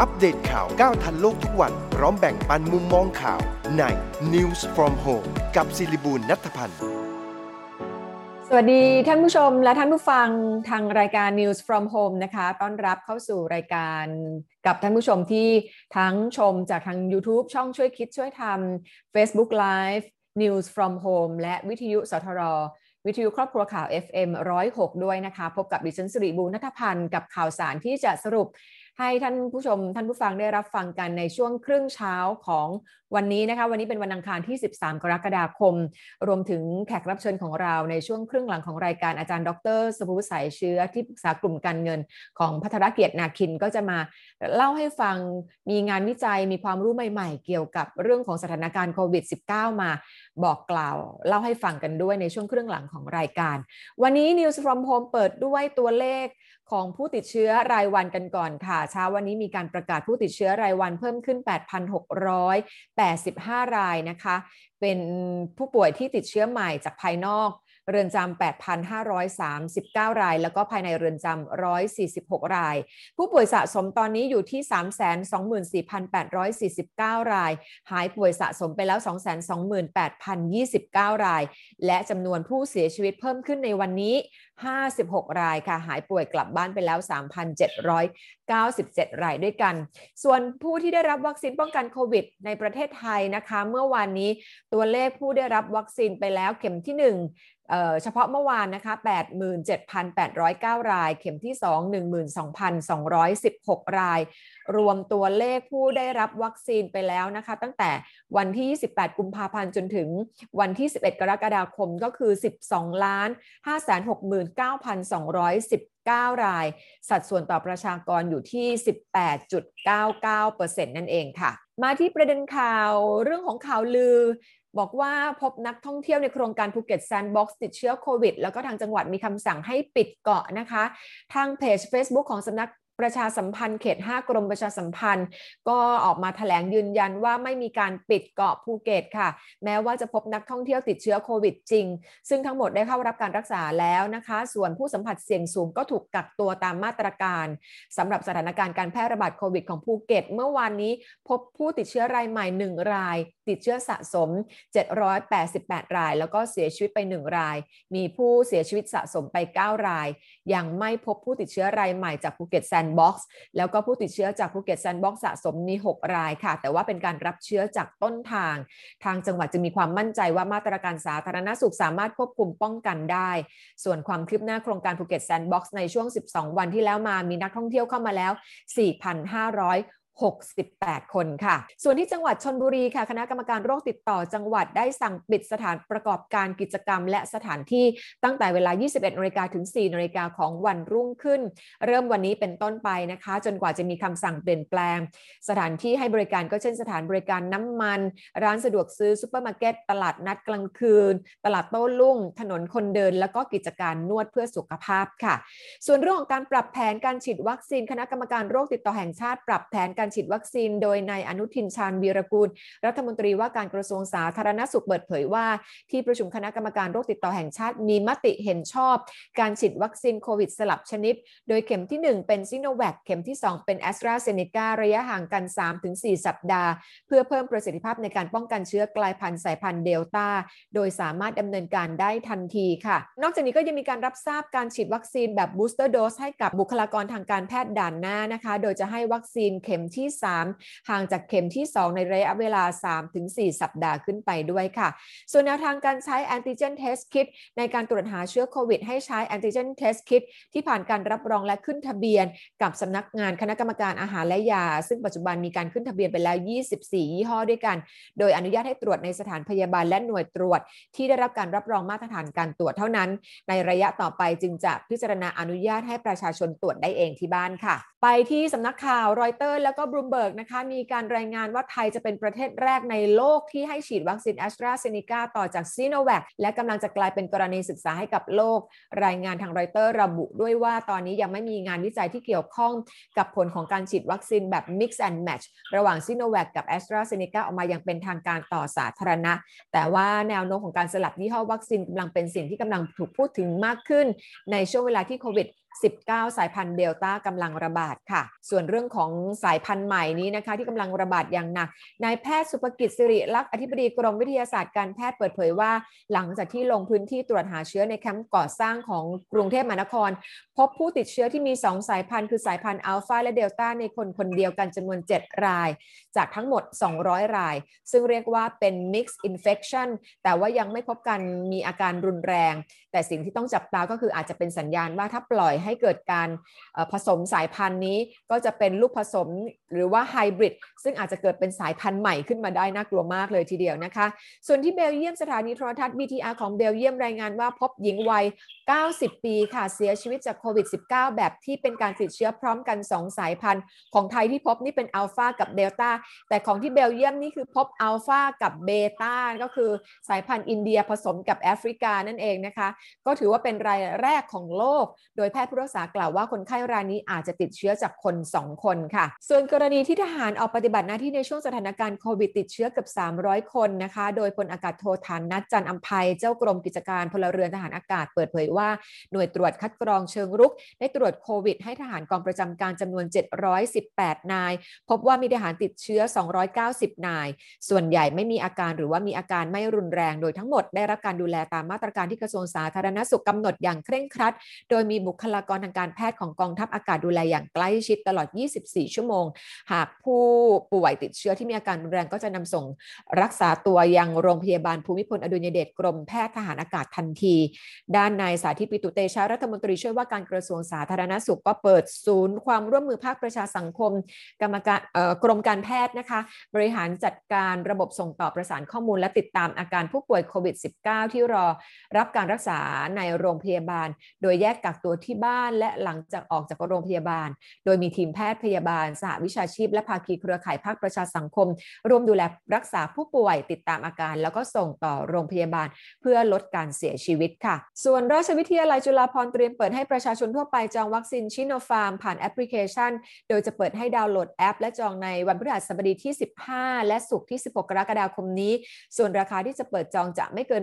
อัปเดตข่าวก้าวทันโลกทุกวันพร้อมแบ่งปันมุมมองข่าวใน News From Home กับศิริบูลย์ ณัฐพันธ์สวัสดีท่านผู้ชมและท่านผู้ฟังทางรายการ News From Home นะคะต้อนรับเข้าสู่รายการกับท่านผู้ชมที่ทั้งชมจากทาง YouTube ช่องช่วยคิดช่วยทำ Facebook Live News From Home และวิทยุสทร.วิทยุครอบครัวข่าว FM 106ด้วยนะคะพบกับดิฉันศิริบูลย์ ณัฐพันธ์กับข่าวสารที่จะสรุปให้ท่านผู้ชมท่านผู้ฟังได้รับฟังกันในช่วงครึ่งเช้าของวันนี้นะคะวันนี้เป็นวันอังคารที่13กรกฎาคมรวมถึงแขกรับเชิญของเราในช่วงครึ่งหลังของรายการอาจารย์ดร.สุภวุฒิสายเชื้อที่ปรึกษากลุ่มการเงินของภัทรเกียรตินาคินก็จะมาเล่าให้ฟังมีงานวิจัยมีความรู้ใหม่ๆเกี่ยวกับเรื่องของสถานการณ์โควิด -19 มาบอกกล่าวเล่าให้ฟังกันด้วยในช่วงครึ่งหลังของรายการวันนี้ News From Home เปิดด้วยตัวเลขของผู้ติดเชื้อรายวันกันก่อนค่ะเช้าวันนี้มีการประกาศผู้ติดเชื้อรายวันเพิ่มขึ้น 8,685 รายนะคะเป็นผู้ป่วยที่ติดเชื้อใหม่จากภายนอกเรือนจำ 8,539 รายแล้วก็ภายในเรือนจำ146รายผู้ป่วยสะสมตอนนี้อยู่ที่ 324,849 รายหายป่วยสะสมไปแล้ว 228,029 รายและจำนวนผู้เสียชีวิตเพิ่มขึ้นในวันนี้56รายค่ะหายป่วยกลับบ้านไปแล้ว 3,797 รายด้วยกันส่วนผู้ที่ได้รับวัคซีนป้องกันโควิดในประเทศไทยนะคะเมื่อวานนี้ตัวเลขผู้ได้รับวัคซีนไปแล้วเข็มที่1เฉพาะเมื่อวานนะคะ 87,809 รายเข็มที่2 12,216 รายรวมตัวเลขผู้ได้รับวัคซีนไปแล้วนะคะตั้งแต่วันที่28กุมภาพันธ์จนถึงวันที่11กรกฎาคมก็คือ 12,569,219 รายสัดส่วนต่อประชากรอยู่ที่ 18.99% นั่นเองค่ะมาที่ประเด็นข่าวเรื่องของข่าวลือบอกว่าพบนักท่องเที่ยวในโครงการภูเก็ตแซนด์บ็อกซ์ติดเชื้อโควิดแล้วก็ทางจังหวัดมีคำสั่งให้ปิดเกาะนะคะทางเพจ Facebook ของสำนักประชาสัมพันธ์เขต5กรมประชาสัมพันธ์ก็ออกมาแถลงยืนยันว่าไม่มีการปิดเกาะภูเก็ตค่ะแม้ว่าจะพบนักท่องเที่ยวติดเชื้อโควิดจริงซึ่งทั้งหมดได้เข้ารับการรักษาแล้วนะคะส่วนผู้สัมผัสเสี่ยงสูงก็ถูกกักตัวตามมาตรการสำหรับสถานการณ์การแพร่ระบาดโควิดของภูเก็ตเมื่อวานนี้พบผู้ติดเชื้อรายใหม่1รายติดเชื้อสะสม788รายแล้วก็เสียชีวิตไป1รายมีผู้เสียชีวิตสะสมไป9รายยังไม่พบผู้ติดเชื้อรายใหม่จากภูเก็ตแซนด์บ็อกซ์แล้วก็ผู้ติดเชื้อจากภูเก็ตแซนด์บ็อกซ์สะสมมี6รายค่ะแต่ว่าเป็นการรับเชื้อจากต้นทางทางจังหวัดจะมีความมั่นใจว่ามาตรการสาธารณสุขสามารถควบคุมป้องกันได้ส่วนความคืบหน้าโครงการภูเก็ตแซนด์บ็อกซ์ในช่วง12วันที่แล้วมามีนักท่องเที่ยวเข้ามาแล้ว 4,568 คนค่ะส่วนที่จังหวัดชลบุรีค่ะคณะกรรมการโรคติดต่อจังหวัดได้สั่งปิดสถานประกอบการกิจกรรมและสถานที่ตั้งแต่เวลา 21:00 นถึง 4:00 นของวันรุ่งขึ้นเริ่มวันนี้เป็นต้นไปนะคะจนกว่าจะมีคำสั่งเปลี่ยนแปลงสถานที่ให้บริการก็เช่นสถานบริการน้ำมันร้านสะดวกซื้อซุปเปอร์มาร์เก็ตตลาดนัดกลางคืนตลาดโต้รุ่งถนนคนเดินแล้วก็กิจการนวดเพื่อสุขภาพค่ะส่วนเรื่องของการปรับแผนการฉีดวัคซีนคณะกรรมการโรคติดต่อแห่งชาติปรับแผนการฉีดวัคซีนโดยนายอนุทินชาญวีรกูลรัฐมนตรีว่าการกระทรวงสาธารณสุขเปิดเผยว่าที่ประชุมคณะกรรมการโรคติดต่อแห่งชาติมีมติเห็นชอบการฉีดวัคซีนโควิดสลับชนิดโดยเข็มที่1เป็นซิโนแวคเข็มที่2เป็นแอสตราเซเนการะยะห่างกัน 3-4 สัปดาห์เพื่อเพิ่มประสิทธิภาพในการป้องกันเชื้อกลายพันธุ์สายพันธุ์เดลต้าโดยสามารถดำเนินการได้ทันทีค่ะนอกจากนี้ก็ยังมีการรับทราบการฉีดวัคซีนแบบบูสเตอร์โดสให้กับบุคลากรทางการแพทย์ด่านหน้านะคะโดยจะให้วัคซีนเข็มที่3ห่างจากเข็มที่2ในระยะเวลา 3-4 สัปดาห์ขึ้นไปด้วยค่ะส่วนแนวทางการใช้แอนติเจนเทสคิทในการตรวจหาเชื้อโควิดให้ใช้แอนติเจนเทสคิทที่ผ่านการรับรองและขึ้นทะเบียนกับสำนักงานคณะกรรมการอาหารและยาซึ่งปัจจุบันมีการขึ้นทะเบียนไปแล้ว24ยี่ห้อด้วยกันโดยอนุญาตให้ตรวจในสถานพยาบาลและหน่วยตรวจที่ได้รับการรับรองมาตรฐานการตรวจเท่านั้นในระยะต่อไปจึงจะพิจารณาอนุญาตให้ประชาชนตรวจได้เองที่บ้านค่ะไปที่สำนักข่าวรอยเตอร์แล้วก็บลูมเบิร์กนะคะมีการรายงานว่าไทยจะเป็นประเทศแรกในโลกที่ให้ฉีดวัคซีนแอสตราเซเนกาต่อจากซิโนแวคและกำลังจะกลายเป็นกรณีศึกษาให้กับโลกรายงานทางรอยเตอร์ระบุด้วยว่าตอนนี้ยังไม่มีงานวิจัยที่เกี่ยวข้องกับผลของการฉีดวัคซีนแบบ Mix and Match ระหว่างซิโนแวคกับแอสตราเซเนกาออกมาอย่างเป็นทางการต่อสาธารณะแต่ว่าแนวโน้มของการสลับยี่ห้อวัคซีนกำลังเป็นสิ่งที่กำลังถูกพูดถึงมากขึ้นในช่วงเวลาที่โควิด 19 สายพันธุ์เดลต้ากำลังระบาดค่ะส่วนเรื่องของสายพันธุ์ใหม่นี้นะคะที่กำลังระบาดอย่างหนักนายแพทย์สุภกิจสิริลักษณ์อธิบดีกรมวิทยาศาสตร์การแพทย์เปิดเผยว่าหลังจากที่ลงพื้นที่ตรวจหาเชื้อในแคมป์ก่อสร้างของกรุงเทพมหานครพบผู้ติดเชื้อที่มี2สายพันธุ์คือสายพันธุ์อัลฟาและเดลต้าในคนคนเดียวกันจำนวน7รายจากทั้งหมด200รายซึ่งเรียกว่าเป็น mixed infection แต่ว่ายังไม่พบการมีอาการรุนแรงแต่สิ่งที่ต้องจับตาก็คืออาจจะเป็นสัญญาณว่าถ้าปล่อยให้เกิดการผสมสายพันธุ์นี้ก็จะเป็นลูกผสมหรือว่าไฮบริดซึ่งอาจจะเกิดเป็นสายพันธุ์ใหม่ขึ้นมาได้น่ากลัวมากเลยทีเดียวนะคะส่วนที่เบลเยียมสถานีโทรทัศน์ BTR ของเบลเยียมรายงานว่าพบหญิงวัย90ปีค่ะเสียชีวิตจากโควิด -19 แบบที่เป็นการติดเชื้อพร้อมกัน2สายพันธุ์ของไทยที่พบนี่เป็นอัลฟากับเดลต้าแต่ของที่เบลเยียมนี่คือพบอัลฟากับเบต้าก็คือสายพันธุ์อินเดียผสมกับแอฟริกานั่นเองนะคะก็ถือว่าเป็นรายแรกของโลกโดยแพทย์ผู้รักษากล่าวว่าคนไข้รายนี้อาจจะติดเชื้อจากคน2คนค่ะส่วนกรณีที่ทหารออกปฏิบัติหน้าที่ในช่วงสถานการณ์โควิดติดเชื้อเกือบ300คนนะคะโดยพลอากาศโทฐานัท จันทร์อำไพเจ้ากรมกิจการพลเรือนทหารอากาศเปิดเผยว่าหน่วยตรวจคัดกรองเชิงรุกได้ตรวจโควิดให้ทหารกองประจำการจำนวน718นายพบว่ามีทหารติดเชื้อ290นายส่วนใหญ่ไม่มีอาการหรือว่ามีอาการไม่รุนแรงโดยทั้งหมดได้รับการดูแลตามมาตรการที่กระทรวงสาธารณสุขกำหนดอย่างเคร่งครัดโดยมีบุคลากรทางการแพทย์ของกองทัพอากาศดูแลอย่างใกล้ชิดตลอด24ชั่วโมงหากผู้ป่วยติดเชื้อที่มีอาการรุนแรงก็จะนำส่งรักษาตัวยังโรงพยาบาลภูมิพลอดุลยเดชกรมแพทย์ทหารอากาศทันทีด้านนายสาธิตปิตุเตชะรัฐมนตรีช่วยว่าการกระทรวงสาธารณสุขก็เปิดศูนย์ความร่วมมือภาคประชาสังคมกรมการแพทย์นะคะบริหารจัดการระบบส่งต่อประสานข้อมูลและติดตามอาการผู้ป่วยโควิด -19 ที่รอรับการรักษาในโรงพยาบาลโดยแยกกักตัวที่บ้านและหลังจากออกจากโรงพยาบาลโดยมีทีมแพทย์พยาบาลสหวิชาชีพและภาคีเครือข่ายภาคประชาสังคมร่วมดูแลรักษาผู้ป่วยติดตามอาการแล้วก็ส่งต่อโรงพยาบาลเพื่อลดการเสียชีวิตค่ะส่วนราชวิทยาลัยจุฬาภรณ์เตรียมเปิดให้ประชาชนทั่วไปจองวัคซีนชิโนฟาร์มผ่านแอปพลิเคชันโดยจะเปิดให้ดาวน์โหลดแอปและจองในวันพฤหัสบดีที่15และศุกร์ที่16กรกฎาคมนี้ส่วนราคาที่จะเปิดจองจะไม่เกิน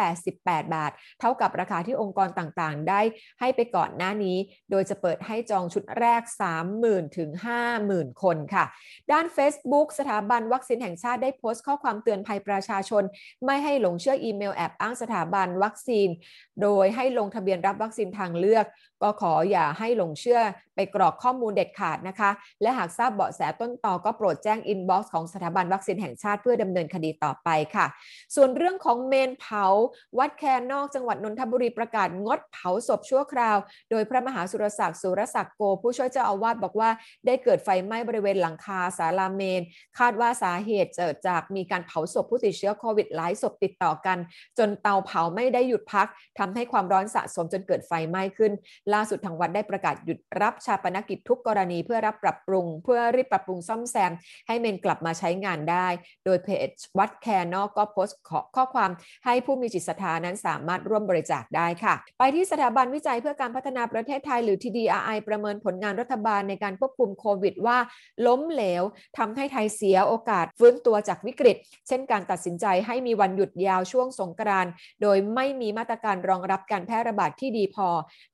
888บาทเท่ากับราคาที่องค์กรต่างๆได้ให้ไปก่อนหน้านี้โดยจะเปิดให้จองชุดแรก 30,000 ถึง 50,000 คนค่ะด้าน Facebook สถาบันวัคซีนแห่งชาติได้โพสต์ข้อความเตือนภัยประชาชนไม่ให้หลงเชื่ออีเมลแอบอ้างสถาบันวัคซีนโดยให้ลงทะเบียนรับวัคซีนทางเลือกก็ขออย่าให้หลงเชื่อไปกรอกข้อมูลเด็ดขาดนะคะและหากทราบเบาะแสต้นตอก็โปรดแจ้งอินบ็อกซ์ของสถาบันวัคซีนแห่งชาติเพื่อดำเนินคดีต่อไปค่ะส่วนเรื่องของเมนเผาวัดแคนนอกจังหวัดนนทบุรีประกาศงดเผาศพชั่วคราวโดยพระมหาสุรศักดิ์สุรศักดิ์โกผู้ช่วยเจ้าอาวาสบอกว่าได้เกิดไฟไหม้บริเวณหลังคาศาลาเมนคาดว่าสาเหตุเกิดจากมีการเผาศพผู้ติดเชื้อโควิดหลายศพติดต่อกันจนเตาเผาไม่ได้หยุดพักทำให้ความร้อนสะสมจนเกิดไฟไหม้ขึ้นล่าสุดทางวัดได้ประกาศหยุดรับชาปนกิจทุกกรณีเพื่อรีบปรับปรุงซ่อมแซมให้เมนกลับมาใช้งานได้โดยเพจวัดแคนนอกก็โพสต์ข้อความให้ผู้มีจิตศรัทธานั้นสามารถร่วมบริจาคได้ค่ะไปที่สถาบันวิจัยเพื่อการพัฒนาประเทศไทยหรือ TDRI ประเมินผลงานรัฐบาลในการควบคุมโควิดว่าล้มเหลวทำให้ไทยเสียโอกาสฟื้นตัวจากวิกฤตเช่นการตัดสินใจให้มีวันหยุดยาวช่วงสงกรานต์โดยไม่มีมาตรการรองรับการแพร่ระบาดที่ดีพอ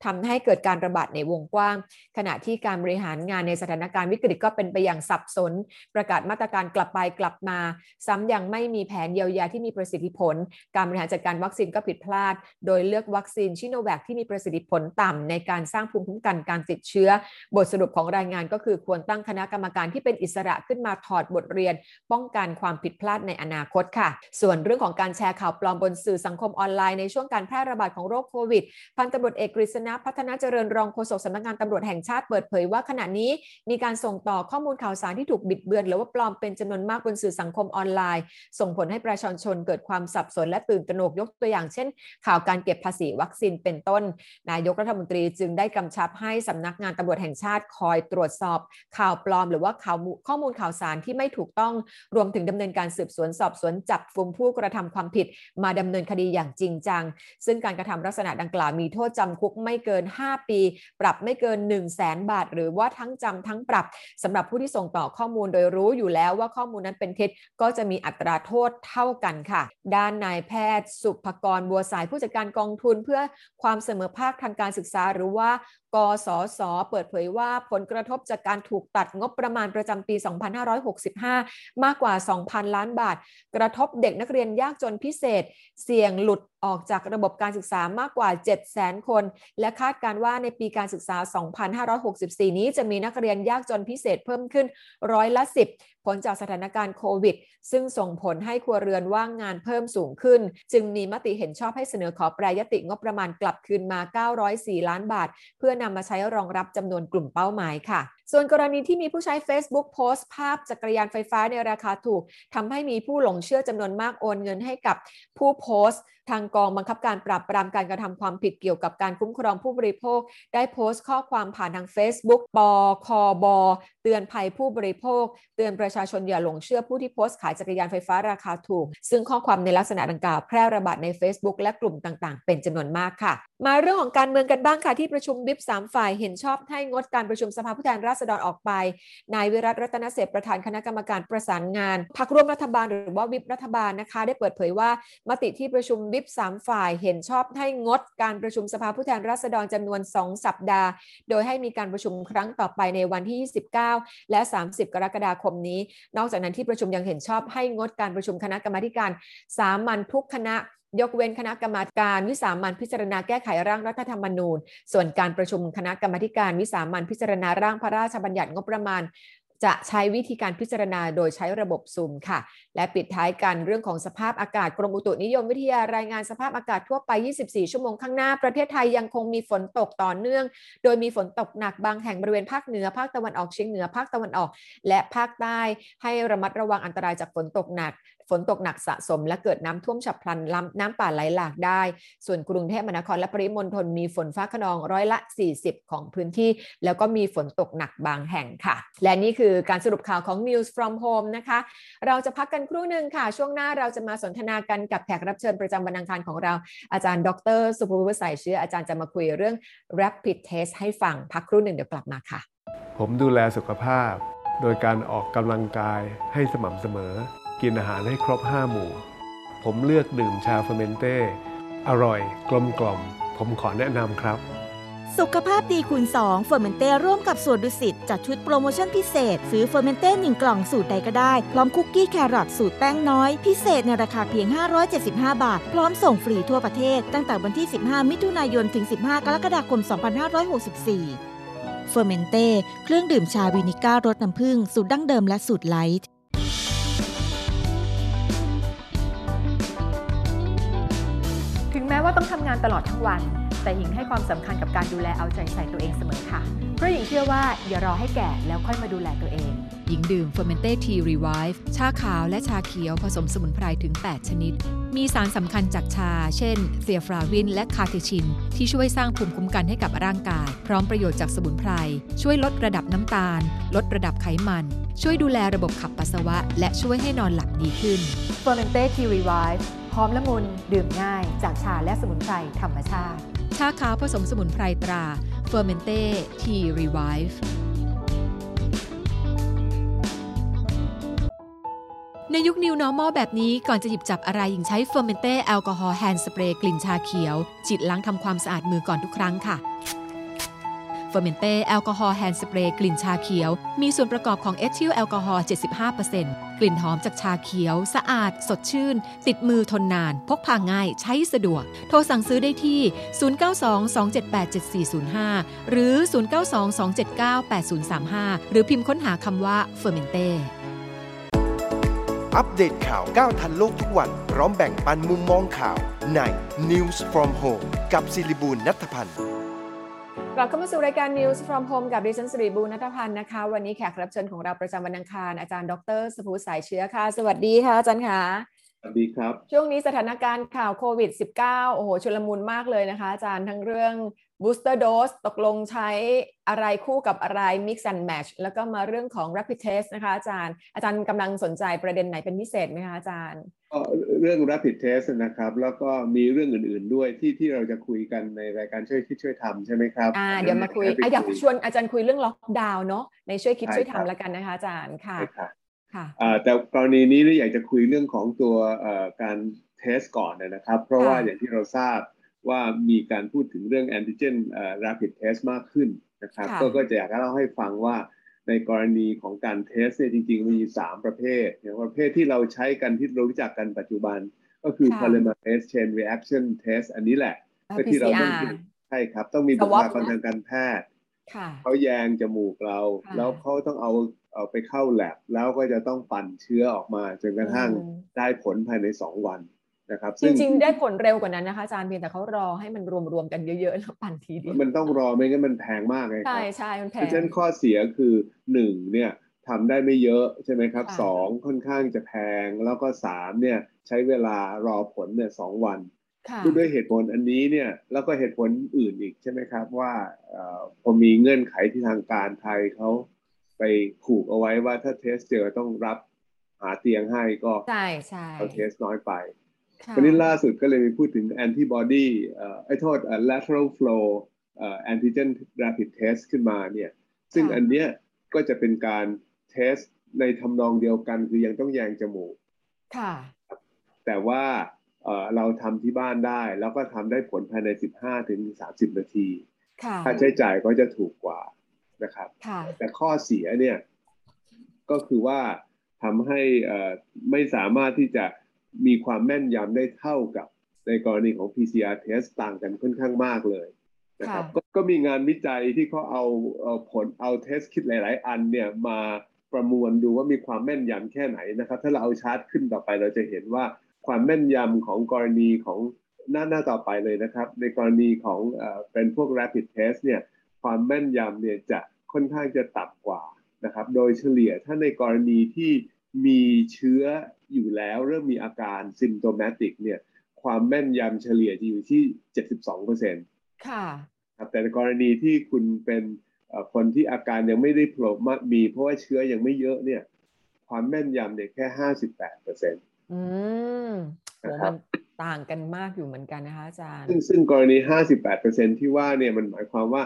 ทำให้เกิดการระบาดในวงกว้างขณะที่การบริหารงานในสถานการณ์วิกฤตก็เป็นไปอย่างสับสนประกาศมาตรการกลับไปกลับมาซ้ำยังไม่มีแผนเยียวยาที่มีประสิทธิผลการบริหารจัดการวัคซีนก็ผิดพลาดโดยเลือกวัคซีนชิโนแวคที่มีประสิทธิผลต่ำในการสร้างภูมิคุ้มกันการติดเชื้อบทสรุปของรายงานก็คือควรตั้งคณะกรรมการที่เป็นอิสระขึ้นมาถอดบทเรียนป้องกันความผิดพลาดในอนาคตค่ะส่วนเรื่องของการแชร์ข่าวปลอมบนสื่อสังคมออนไลน์ในช่วงการแพร่ระบาดของโรคโควิดพันตำรวจเอกกฤษณะพัฒนาเจริญรองโฆษกสำนักงานตำรวจแห่งชาติเปิดเผยว่าขณะนี้มีการส่งต่อข้อมูลข่าวสารที่ถูกบิดเบือนหรือว่าปลอมเป็นจำนวนมากบนสื่อสังคมออนไลน์ส่งผลให้ประชาชนเกิดความสับสนและตื่นตระหนกยกตัวอย่างเช่นข่าวการเก็บภาษีวัคซีนเป็นต้นนายกรัฐมนตรีจึงได้กำชับให้สำนักงานตำรวจแห่งชาติคอยตรวจสอบข่าวปลอมหรือว่าข้อมูลข่าวสารที่ไม่ถูกต้องรวมถึงดำเนินการสืบสวนสอบสวนจับกุมผู้กระทำความผิดมาดำเนินคดีอย่างจริงจังซึ่งการกระทำลักษณะดังกล่าวมีโทษจำคุกไม่เกิน5ปีปรับไม่เกิน 100,000 บาทหรือว่าทั้งจำทั้งปรับสำหรับผู้ที่ส่งต่อข้อมูลโดยรู้อยู่แล้วว่าข้อมูลนั้นเป็นเท็จก็จะมีอัตราโทษเท่ากันค่ะด้านนายแพทย์สุภกรบัวสายผู้จัดการกองทุนเพื่อความเสมอภาคทางการศึกษาหรือว่าก กสศ.เปิดเผยว่าผลกระทบจากการถูกตัดงบประมาณประจำปี 2565 มากกว่า 2,000 ล้านบาทกระทบเด็กนักเรียนยากจนพิเศษเสี่ยงหลุดออกจากระบบการศึกษามากกว่า 700,000 คนและคาดการว่าในปีการศึกษา 2564 นี้จะมีนักเรียนยากจนพิเศษเพิ่มขึ้น10%ผลจากสถานการณ์โควิดซึ่งส่งผลให้ครัวเรือนว่างงานเพิ่มสูงขึ้นจึงมีมติเห็นชอบให้เสนอขอแปรยติงบประมาณกลับคืนมา904ล้านบาทเพื่อนำมาใช้รองรับจำนวนกลุ่มเป้าหมายค่ะส่วนกรณีที่มีผู้ใช้ Facebook โพสต์ภาพจักรยานไฟฟ้าในราคาถูกทำให้มีผู้หลงเชื่อจำนวนมากโอนเงินให้กับผู้โพสต์ทางกองบังคับการปราบปรามการกระทำความผิดเกี่ยวกับการคุ้มครองผู้บริโภคได้โพสต์ข้อความผ่านทาง Facebook ปคบเตือนภัยผู้บริโภคเตือนประชาชนอย่าหลงเชื่อผู้ที่โพสต์ขายจักรยานไฟฟ้าราคาถูกซึ่งข้อความในลักษณะดังกล่าวแพร่ระบาดใน Facebook และกลุ่มต่างๆเป็นจำนวนมากค่ะมาเรื่องของการเมืองกันบ้างค่ะที่ประชุมวิป3ฝ่ายเห็นชอบให้งดการประชุมสภาผู้แทนราษฎรออกไปนายวิรัติรัตนเสฐประธานคณะกรรมการประสานงานพรรคร่วมรัฐบาลหรือว่าวิปรัฐบาลนะคะได้เปิดเผยว่ามติที่ประชุมวิป3ฝ่ายเห็นชอบให้งดการประชุมสภาผู้แทนราษฎรจำนวน2สัปดาห์โดยให้มีการประชุมครั้งต่อไปในวันที่29และ30กรกฎาคมนี้นอกจากนั้นที่ประชุมยังเห็นชอบให้งดการประชุมคณะกรรมาธิการสามัญทุกคณะยกเว้นคณะกรรมการวิสามัญพิจารณาแก้ไขร่างรัฐธรรมนูญส่วนการประชุมคณะกรรมการวิสามัญพิจารณาร่างพระราชบัญญัติงบประมาณจะใช้วิธีการพิจารณาโดยใช้ระบบซูมค่ะและปิดท้ายกันเรื่องของสภาพอากาศกรมอุตุนิยมวิทยารายงานสภาพอากาศทั่วไป24ชั่วโมงข้างหน้าประเทศไทยยังคงมีฝนตกต่อเนื่องโดยมีฝนตกหนักบางแห่งบริเวณภาคเหนือภาคตะวันออกเฉียงเหนือภาคตะวันออกและภาคใต้ให้ระมัดระวังอันตรายจากฝนตกหนักสะสมและเกิดน้ำท่วมฉับพลันน้ำป่าไหลหลากได้ส่วนกรุงเทพมหานครและปริมณฑลมีฝนฟ้าคะนอง40%ของพื้นที่แล้วก็มีฝนตกหนักบางแห่งค่ะและนี่คือการสรุปข่าวของ News from Home นะคะเราจะพักกันครู่นึงค่ะช่วงหน้าเราจะมาสนทนากันกับแขกรับเชิญประจำวันอังคารของเราอาจารย์ดร.สุภวุฒิ สายเชื้ออาจารย์จะมาคุยเรื่อง Rapid Test ให้ฟังพักครู่นึงเดี๋ยวกลับมาค่ะผมดูแลสุขภาพโดยการออกกำลังกายให้สม่ำเสมอกินอาหารให้ครบ5หมู่ผมเลือกดื่มชาเฟอร์เมนเต้อร่อยกลมกล่อมผมขอแนะนำครับสุขภาพดีคูณ2เฟอร์เมนเต้ร่วมกับสวนดุสิตจัดชุดโปรโมชั่นพิเศษซื้อเฟอร์เมนเต้1กล่องสูตรใดก็ได้พร้อมคุกกี้แครอทสูตรแป้งน้อยพิเศษในราคาเพียง575บาทพร้อมส่งฟรีทั่วประเทศตั้งแต่วันที่15มิถุนายนถึง15กรกฎาคม2564เฟอร์เมนเต้เครื่องดื่มชาวินิก้ารสน้ำผึ้งสูตรดั้งเดิมและสูตรไลท์แม้ว่าต้องทำงานตลอดทั้งวันแต่หญิงให้ความสำคัญกับการดูแลเอาใจใส่ตัวเองเสมอค่ะเพราะหญิงเชื่อว่าอย่ารอให้แก่แล้วค่อยมาดูแลตัวเองหญิงดื่ม Fermente Tea Revive ชาขาวและชาเขียวผสมสมุนไพรถึง8ชนิดมีสารสำคัญจากชาเช่นเซียฟราวินและคาเทชินที่ช่วยสร้างภูมิคุ้มกันให้กับร่างกายพร้อมประโยชน์จากสมุนไพรช่วยลดระดับน้ำตาลลดระดับไขมันช่วยดูแลระบบขับปัสสาวะและช่วยให้นอนหลับดีขึ้น Fermente Tea Reviveหอมละมุนดื่มง่ายจากชาและสมุนไพรธรรมชาติชาขาวผสมสมุนไพรตราเฟอร์เมนเต้ทีรีไวฟ์ในยุค New Normal แบบนี้ก่อนจะหยิบจับอะไรหญิงใช้เฟอร์เมนเต้แอลกอฮอล์แฮนด์สเปรย์กลิ่นชาเขียวฉีดล้างทำความสะอาดมือก่อนทุกครั้งค่ะเฟอร์เมนเต้แอลกอฮอล์แฮนด์สเปรย์กลิ่นชาเขียวมีส่วนประกอบของเอทิลแอลกอฮอล์ 75% กลิ่นหอมจากชาเขียวสะอาดสดชื่นติดมือทนนานพกพาง่ายใช้สะดวกโทรสั่งซื้อได้ที่0922787405หรือ0922798035หรือพิมพ์ค้นหาคำว่าเฟอร์เมนเต้อัปเดตข่าวก้าวทันโลกทุกวันพร้อมแบ่งปันมุมมองข่าวใน News from Home กับศิริบูลย์ ณัฐพันธ์กลับเข้ามาสู่รายการ News from Home กับดิฉันศิริบูลย์ ณัฐพันธ์นะคะวันนี้แขกรับเชิญของเราประจำวันอังคารอาจารย์ดร.สุภวุฒิ สายเชื้อค่ะสวัสดีค่ะอาจารย์ค่ะสวัสดีครับช่วงนี้สถานการณ์ข่าวโควิด -19 โอ้โหชุลมุนมากเลยนะคะอาจารย์ทั้งเรื่อง Booster Dose ตกลงใช้อะไรคู่กับอะไร Mix and Match แล้วก็มาเรื่องของ Rapid Test นะคะอาจารย์กำลังสนใจประเด็นไหนเป็นพิเศษไหมคะอาจารย์เรื่อง Rapid Test นะครับแล้วก็มีเรื่องอื่นๆด้วยที่เราจะคุยกันในรายการช่วยคิดช่วยทำใช่ไหมครับเดี๋ยวมาคุยอยากชวนอาจารย์คุยเรื่องล็อกดาวน์เนาะในช่วยคิดช่วยทำแล้วกันนะคะอาจารย์ค่ะแต่กรณีนี้อยากจะคุยเรื่องของตัวการเทสก่อนนะครับเพราะว่าอย่างที่เราทราบ ว่ามีการพูดถึงเรื่อง antigen rapid test มากขึ้นนะครับก็จะอยากเล่าให้ฟังว่าในกรณีของการเทสเนี่ยจริงๆมี3ประเภทอย่างประเภทที่เราใช้กันที่รู้จักกันปัจจุบันก็คือ polymerase chain reaction test อันนี้แหละก็ที่เราต้องใช่ครับต้องมีบุคลากรทางการแพทย์เขาแยงจมูกเราแล้วเขาต้องเอาไปเข้า lab แล้วก็จะต้องปั่นเชื้อออกมาจนกระทั่งได้ผลภายใน2วันนะครับจริงๆได้ผลเร็วกว่านั้นนะคะอาจารย์เพียงแต่เขารอให้มันรวมๆกันเยอะๆแล้วปั่นทีเดียวมันต้องรอไม่งั้นมันแพงมากเลยครับใช่ๆมันแพงเพราะฉะนั้นข้อเสียคือ1เนี่ยทำได้ไม่เยอะใช่ไหมครับ2ค่อนข้างจะแพงแล้วก็3เนี่ยใช้เวลารอผลเนี่ย2วันด้วยเหตุผลอันนี้เนี่ยแล้วก็เหตุผลอื่นอีกใช่ไหมครับว่าพอมีเงื่อนไขที่ทางการไทยเขาไปขู่เอาไว้ว่าถ้าเทสเจอต้องรับหาเตียงให้ก็ใช่ใช่เราเทสน้อยไปวันนี้ล่าสุดก็เลยพูดถึงแอนติบอดีlateral flow antigen rapid test ขึ้นมาเนี่ยซึ่งอันเนี้ยก็จะเป็นการเทสในทำนองเดียวกันคือยังต้องแยงจมูกค่ะแต่ว่าเราทำที่บ้านได้แล้วก็ทำได้ผลภายใน 15-30 นาทีค่าใช้จ่ายก็จะถูกกว่านะครับแต่ข้อเสียเนี่ยก็คือว่าทำให้ไม่สามารถที่จะมีความแม่นยำได้เท่ากับในกรณีของ PCR test ต่างกันค่อนข้างมากเลยนะครับก็มีงานวิจัยที่เขาเอาผลเอาเทสคิดหลายๆอันเนี่ยมาประมวลดูว่ามีความแม่นยำแค่ไหนนะครับถ้าเราเอาชาร์ตขึ้นต่อไปเราจะเห็นว่าความแม่นยำของกรณีของหน้าต่อไปเลยนะครับในกรณีของเป็นพวก rapid test เนี่ยความแม่นยำเนี่ยจะค่อนข้างจะต่ำกว่านะครับโดยเฉลี่ยถ้าในกรณีที่มีเชื้ออยู่แล้วเริ่มมีอาการ symptomatic เนี่ยความแม่นยำเฉลี่ยจะอยู่ที่ 72% ค่ะครับแต่ในกรณีที่คุณเป็นคนที่อาการยังไม่ได้โผล่มีเพราะว่าเชื้อยังไม่เยอะเนี่ยความแม่นยำเนี่ยแค่ 58% มันต่างกันมากอยู่เหมือนกันนะคะอาจารย์ซึ่งกรณี 58% ที่ว่าเนี่ยมันหมายความว่า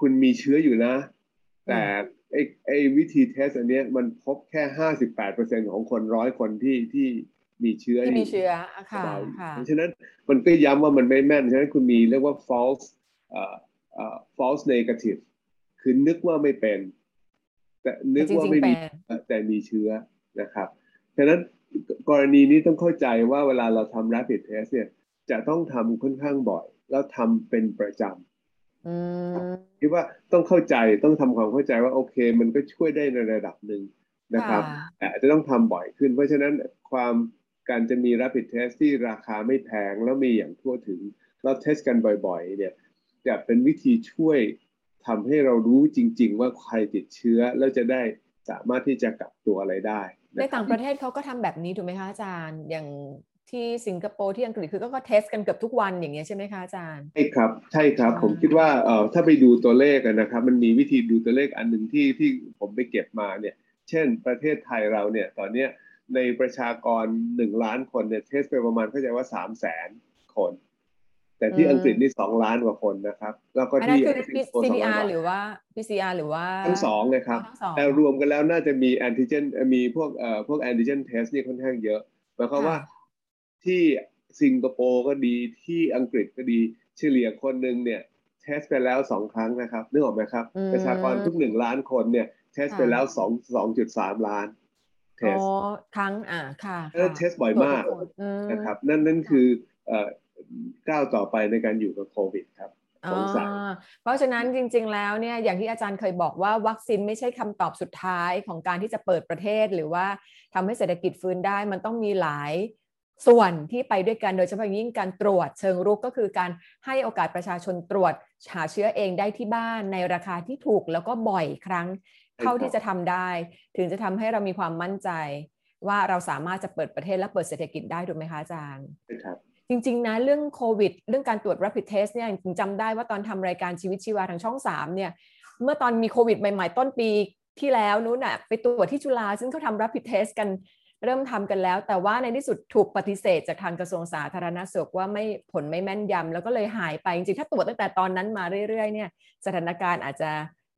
คุณมีเชื้ออยู่นะแต่ไอ้วิธีเทสอันเนี้ยมันพบแค่ 58% ของคน100คนที่มีเชื้อค่ะเพราะฉะนั้นมันก็ย้ำว่ามันไม่แม่นฉะนั้นคุณมีเรียกว่า false negative คือนึกว่าไม่เป็นแต่นึกว่าไม่มีแต่มีเชื้อนะครับฉะนั้นกรณีนี้ต้องเข้าใจว่าเวลาเราทำ rapid test เนี่ยจะต้องทำค่อนข้างบ่อยแล้วทำเป็นประจำคิดว่าต้องเข้าใจต้องทำความเข้าใจว่าโอเคมันก็ช่วยได้ในระดับหนึ่งนะครับแต่จะต้องทำบ่อยขึ้นเพราะฉะนั้นการจะมี rapid test ที่ราคาไม่แพงแล้วมีอย่างทั่วถึงแล้วเทสกันบ่อยๆเนี่ยจะเป็นวิธีช่วยทำให้เรารู้จริงๆว่าใครติดเชื้อแล้วจะได้สามารถที่จะกักตัวอะไรได้ในต่างประเทศเขาก็ทำแบบนี้ถูกไหมคะอาจารย์อย่างที่สิงคโปร์ที่อังกฤษคือก็เทสกันเกือบทุกวันอย่างเงี้ยใช่ไหมคะอาจารย์ใช่ครับผมคิดว่าถ้าไปดูตัวเลขกันนะครับมันมีวิธีดูตัวเลขอันหนึ่งที่ผมไปเก็บมาเนี่ยเช่นประเทศไทยเราเนี่ยตอนเนี้ยในประชากร1ล้านคนเนี่ยเทสไปประมาณเข้าใจว่า 300,000 คนแต่ที่อังกฤษนี่2ล้านกว่าคนนะครับแล้วก็ที่ PCR หรือว่า PCR หรือว่าทั้ง2เลยครับแต่รวมกันแล้วน่าจะมีแอนติเจนมีพวกแอนติเจนเทสนี่ค่อนข้างเยอะหมายความว่าที่สิงคโปร์ก็ดีที่อังกฤษก็ดีเฉลี่ยคนนึงเนี่ยเทสไปแล้ว2ครั้งนะครับนึกออกไหมครับประชากรทุก1ล้านคนเนี่ยเทสไปแล้ว2.3 ล้านเทสครั้งค่ะเทสบ่อยมากนะครับนั่นคือก้าวต่อไปในการอยู่กับโควิดครับเพราะฉะนั้นจริงๆแล้วเนี่ยอย่างที่อาจารย์เคยบอกว่าวัคซีนไม่ใช่คำตอบสุดท้ายของการที่จะเปิดประเทศหรือว่าทำให้เศรษฐกิจฟื้นได้มันต้องมีหลายส่วนที่ไปด้วยกันโดยเฉพาะยิ่งการตรวจเชิงรุกก็คือการให้โอกาสประชาชนตรวจหาเชื้อเองได้ที่บ้านในราคาที่ถูกแล้วก็บ่อยครั้งเท่าที่จะทำได้ถึงจะทำให้เรามีความมั่นใจว่าเราสามารถจะเปิดประเทศและเปิดเศรษฐกิจได้ถูกไหมคะอาจารย์ใช่ครับจริงๆนะเรื่องโควิดเรื่องการตรวจ rapid test เนี่ยผมจำได้ว่าตอนทำรายการชีวิตชีวาทางช่อง3เนี่ยเมื่อตอนมีโควิดใหม่ๆต้นปีที่แล้วนู้นน่ะไปตรวจที่จุฬาซึ่งเขาทำ rapid test กันเริ่มทำกันแล้วแต่ว่าในที่สุดถูกปฏิเสธจากทางกระทรวงสาธารณสุขว่าผลไม่แม่นยำแล้วก็เลยหายไปจริงๆถ้าตรวจตั้งแต่ตอนนั้นมาเรื่อยๆเนี่ยสถานการณ์อาจจะ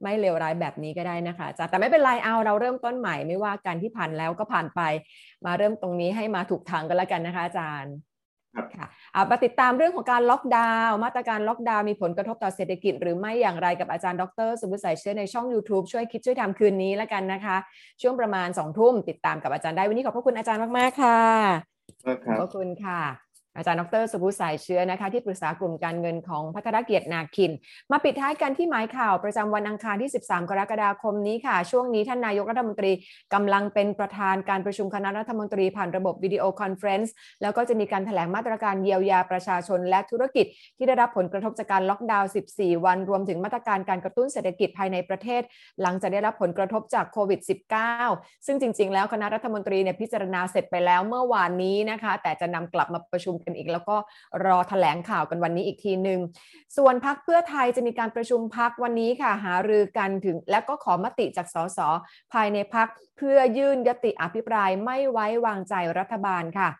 ไม่เลวร้ายแบบนี้ก็ได้นะคะอาจารย์แต่ไม่เป็นไรเอาเราเริ่มต้นใหม่ไม่ว่าการที่ผ่านแล้วก็ผ่านไปมาเริ่มตรงนี้ให้มาถูกทางกันแล้วกันนะคะอาจารย์ค่ะ มาติดตามเรื่องของการล็อกดาวน์มาตรการล็อกดาวน์มีผลกระทบต่อเศรษฐกิจหรือไม่อย่างไรกับอาจารย์ดร.สมบูรณ์สายเชื้อในช่อง YouTube ช่วยคิดช่วยทำคืนนี้แล้วกันนะคะช่วงประมาณ 2 ทุ่มติดตามกับอาจารย์ได้วันนี้ขอบพระคุณอาจารย์มากๆค่ะขอบคุณค่ะอาจารย์ดร.สมบูรณ์สายเชื้อนะคะที่ปรึกษากลุ่มการเงินของภัทรเกียรตินาคินมาปิดท้ายกันที่หมายข่าวประจำวันอังคารที่13กรกฎาคมนี้ค่ะช่วงนี้ท่านนายกรัฐมนตรีกำลังเป็นประธานการประชุมคณะรัฐมนตรีผ่านระบบวิดีโอคอนเฟรนซ์แล้วก็จะมีการแถลงมาตรการเยียวยาประชาชนและธุรกิจที่ได้รับผลกระทบจากการล็อกดาวน์14วันรวมถึงมาตรการการกระตุ้นเศรษฐกิจภายในประเทศหลังจากได้รับผลกระทบจากโควิด -19 ซึ่งจริงๆแล้วคณะรัฐมนตรีเนี่ยพิจารณาเสร็จไปแล้วเมื่อวานนี้นะคะแต่จะนำกลับมาประชุมกันอีกแล้วก็รอแถลงข่าวกันวันนี้อีกทีหนึ่งส่วนพรรคเพื่อไทยจะมีการประชุมพรรควันนี้ค่ะหารือกันถึงและก็ขอมติจากสสภายในพรรคเพื่อยื่นยติอภิปรายไม่ไว้วางใจรัฐบาลค่ะ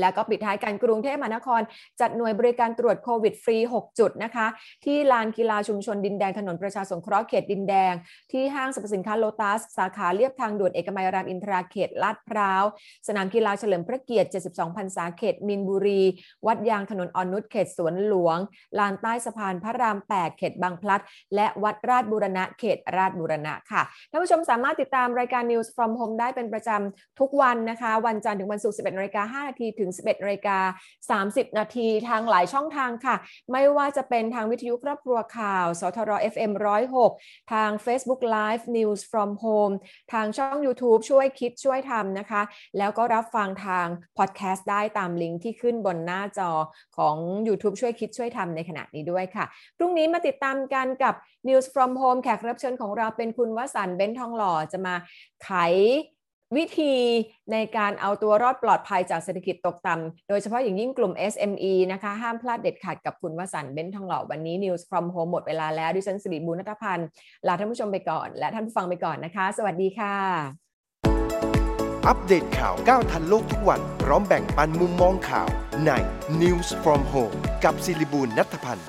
แล้วก็ปิดท้ายการกรุงเทพมหานครจัดหน่วยบริการตรวจโควิดฟรี6จุดนะคะที่ลานกีฬาชุมชนดินแดงถนนประชาสงเคราะห์เขตดินแดงที่ห้างสรรพสินค้าโลตัสสาขาเลียบทางด่วนเอกมัยรามอินทราเขตลาดพร้าวสนามกีฬาเฉลิมพระเกียรติ72พรรษาเขตมีนบุรีวัดยางถนนอ่อนนุชเขตสวนหลวงลานใต้สะพานพระราม8เขตบางพลัดและวัดราชบูรณะเขตราชบูรณะค่ะท่านผู้ชมสามารถติดตามรายการ News from Home ได้เป็นประจำทุกวันนะคะวันจันทร์ถึงวันศุกร์ 11:05 น.ถึง 11:30 น.ทางหลายช่องทางค่ะไม่ว่าจะเป็นทางวิทยุครอบครัวข่าวสทร FM 106 ทาง Facebook Live News from Home ทางช่อง YouTube ช่วยคิดช่วยทำนะคะแล้วก็รับฟังทางพอดแคสต์ได้ตามลิงก์ที่ขึ้นบนหน้าจอของ YouTube ช่วยคิดช่วยทำในขณะนี้ด้วยค่ะพรุ่งนี้มาติดตามกันกับ News from Home แขกรับเชิญของเราเป็นคุณวสันต์ เบ้นทองหล่อจะมาไขวิธีในการเอาตัวรอดปลอดภัยจากเศรษฐกิจตกต่ำโดยเฉพาะอย่างยิ่งกลุ่ม SME นะคะห้ามพลาดเด็ดขาดกับคุณวสันต์ เบ้นทองหล่อวันนี้ News from Home หมดเวลาแล้วดิฉันสิริบุญณัฐพันธ์ลาท่านผู้ชมไปก่อนและท่านผู้ฟังไปก่อนนะคะสวัสดีค่ะอัปเดตข่าวก้าวทันโลกทุกวันพร้อมแบ่งปันมุมมองข่าวใน News from Home กับสิริบุญณัฐพันธ์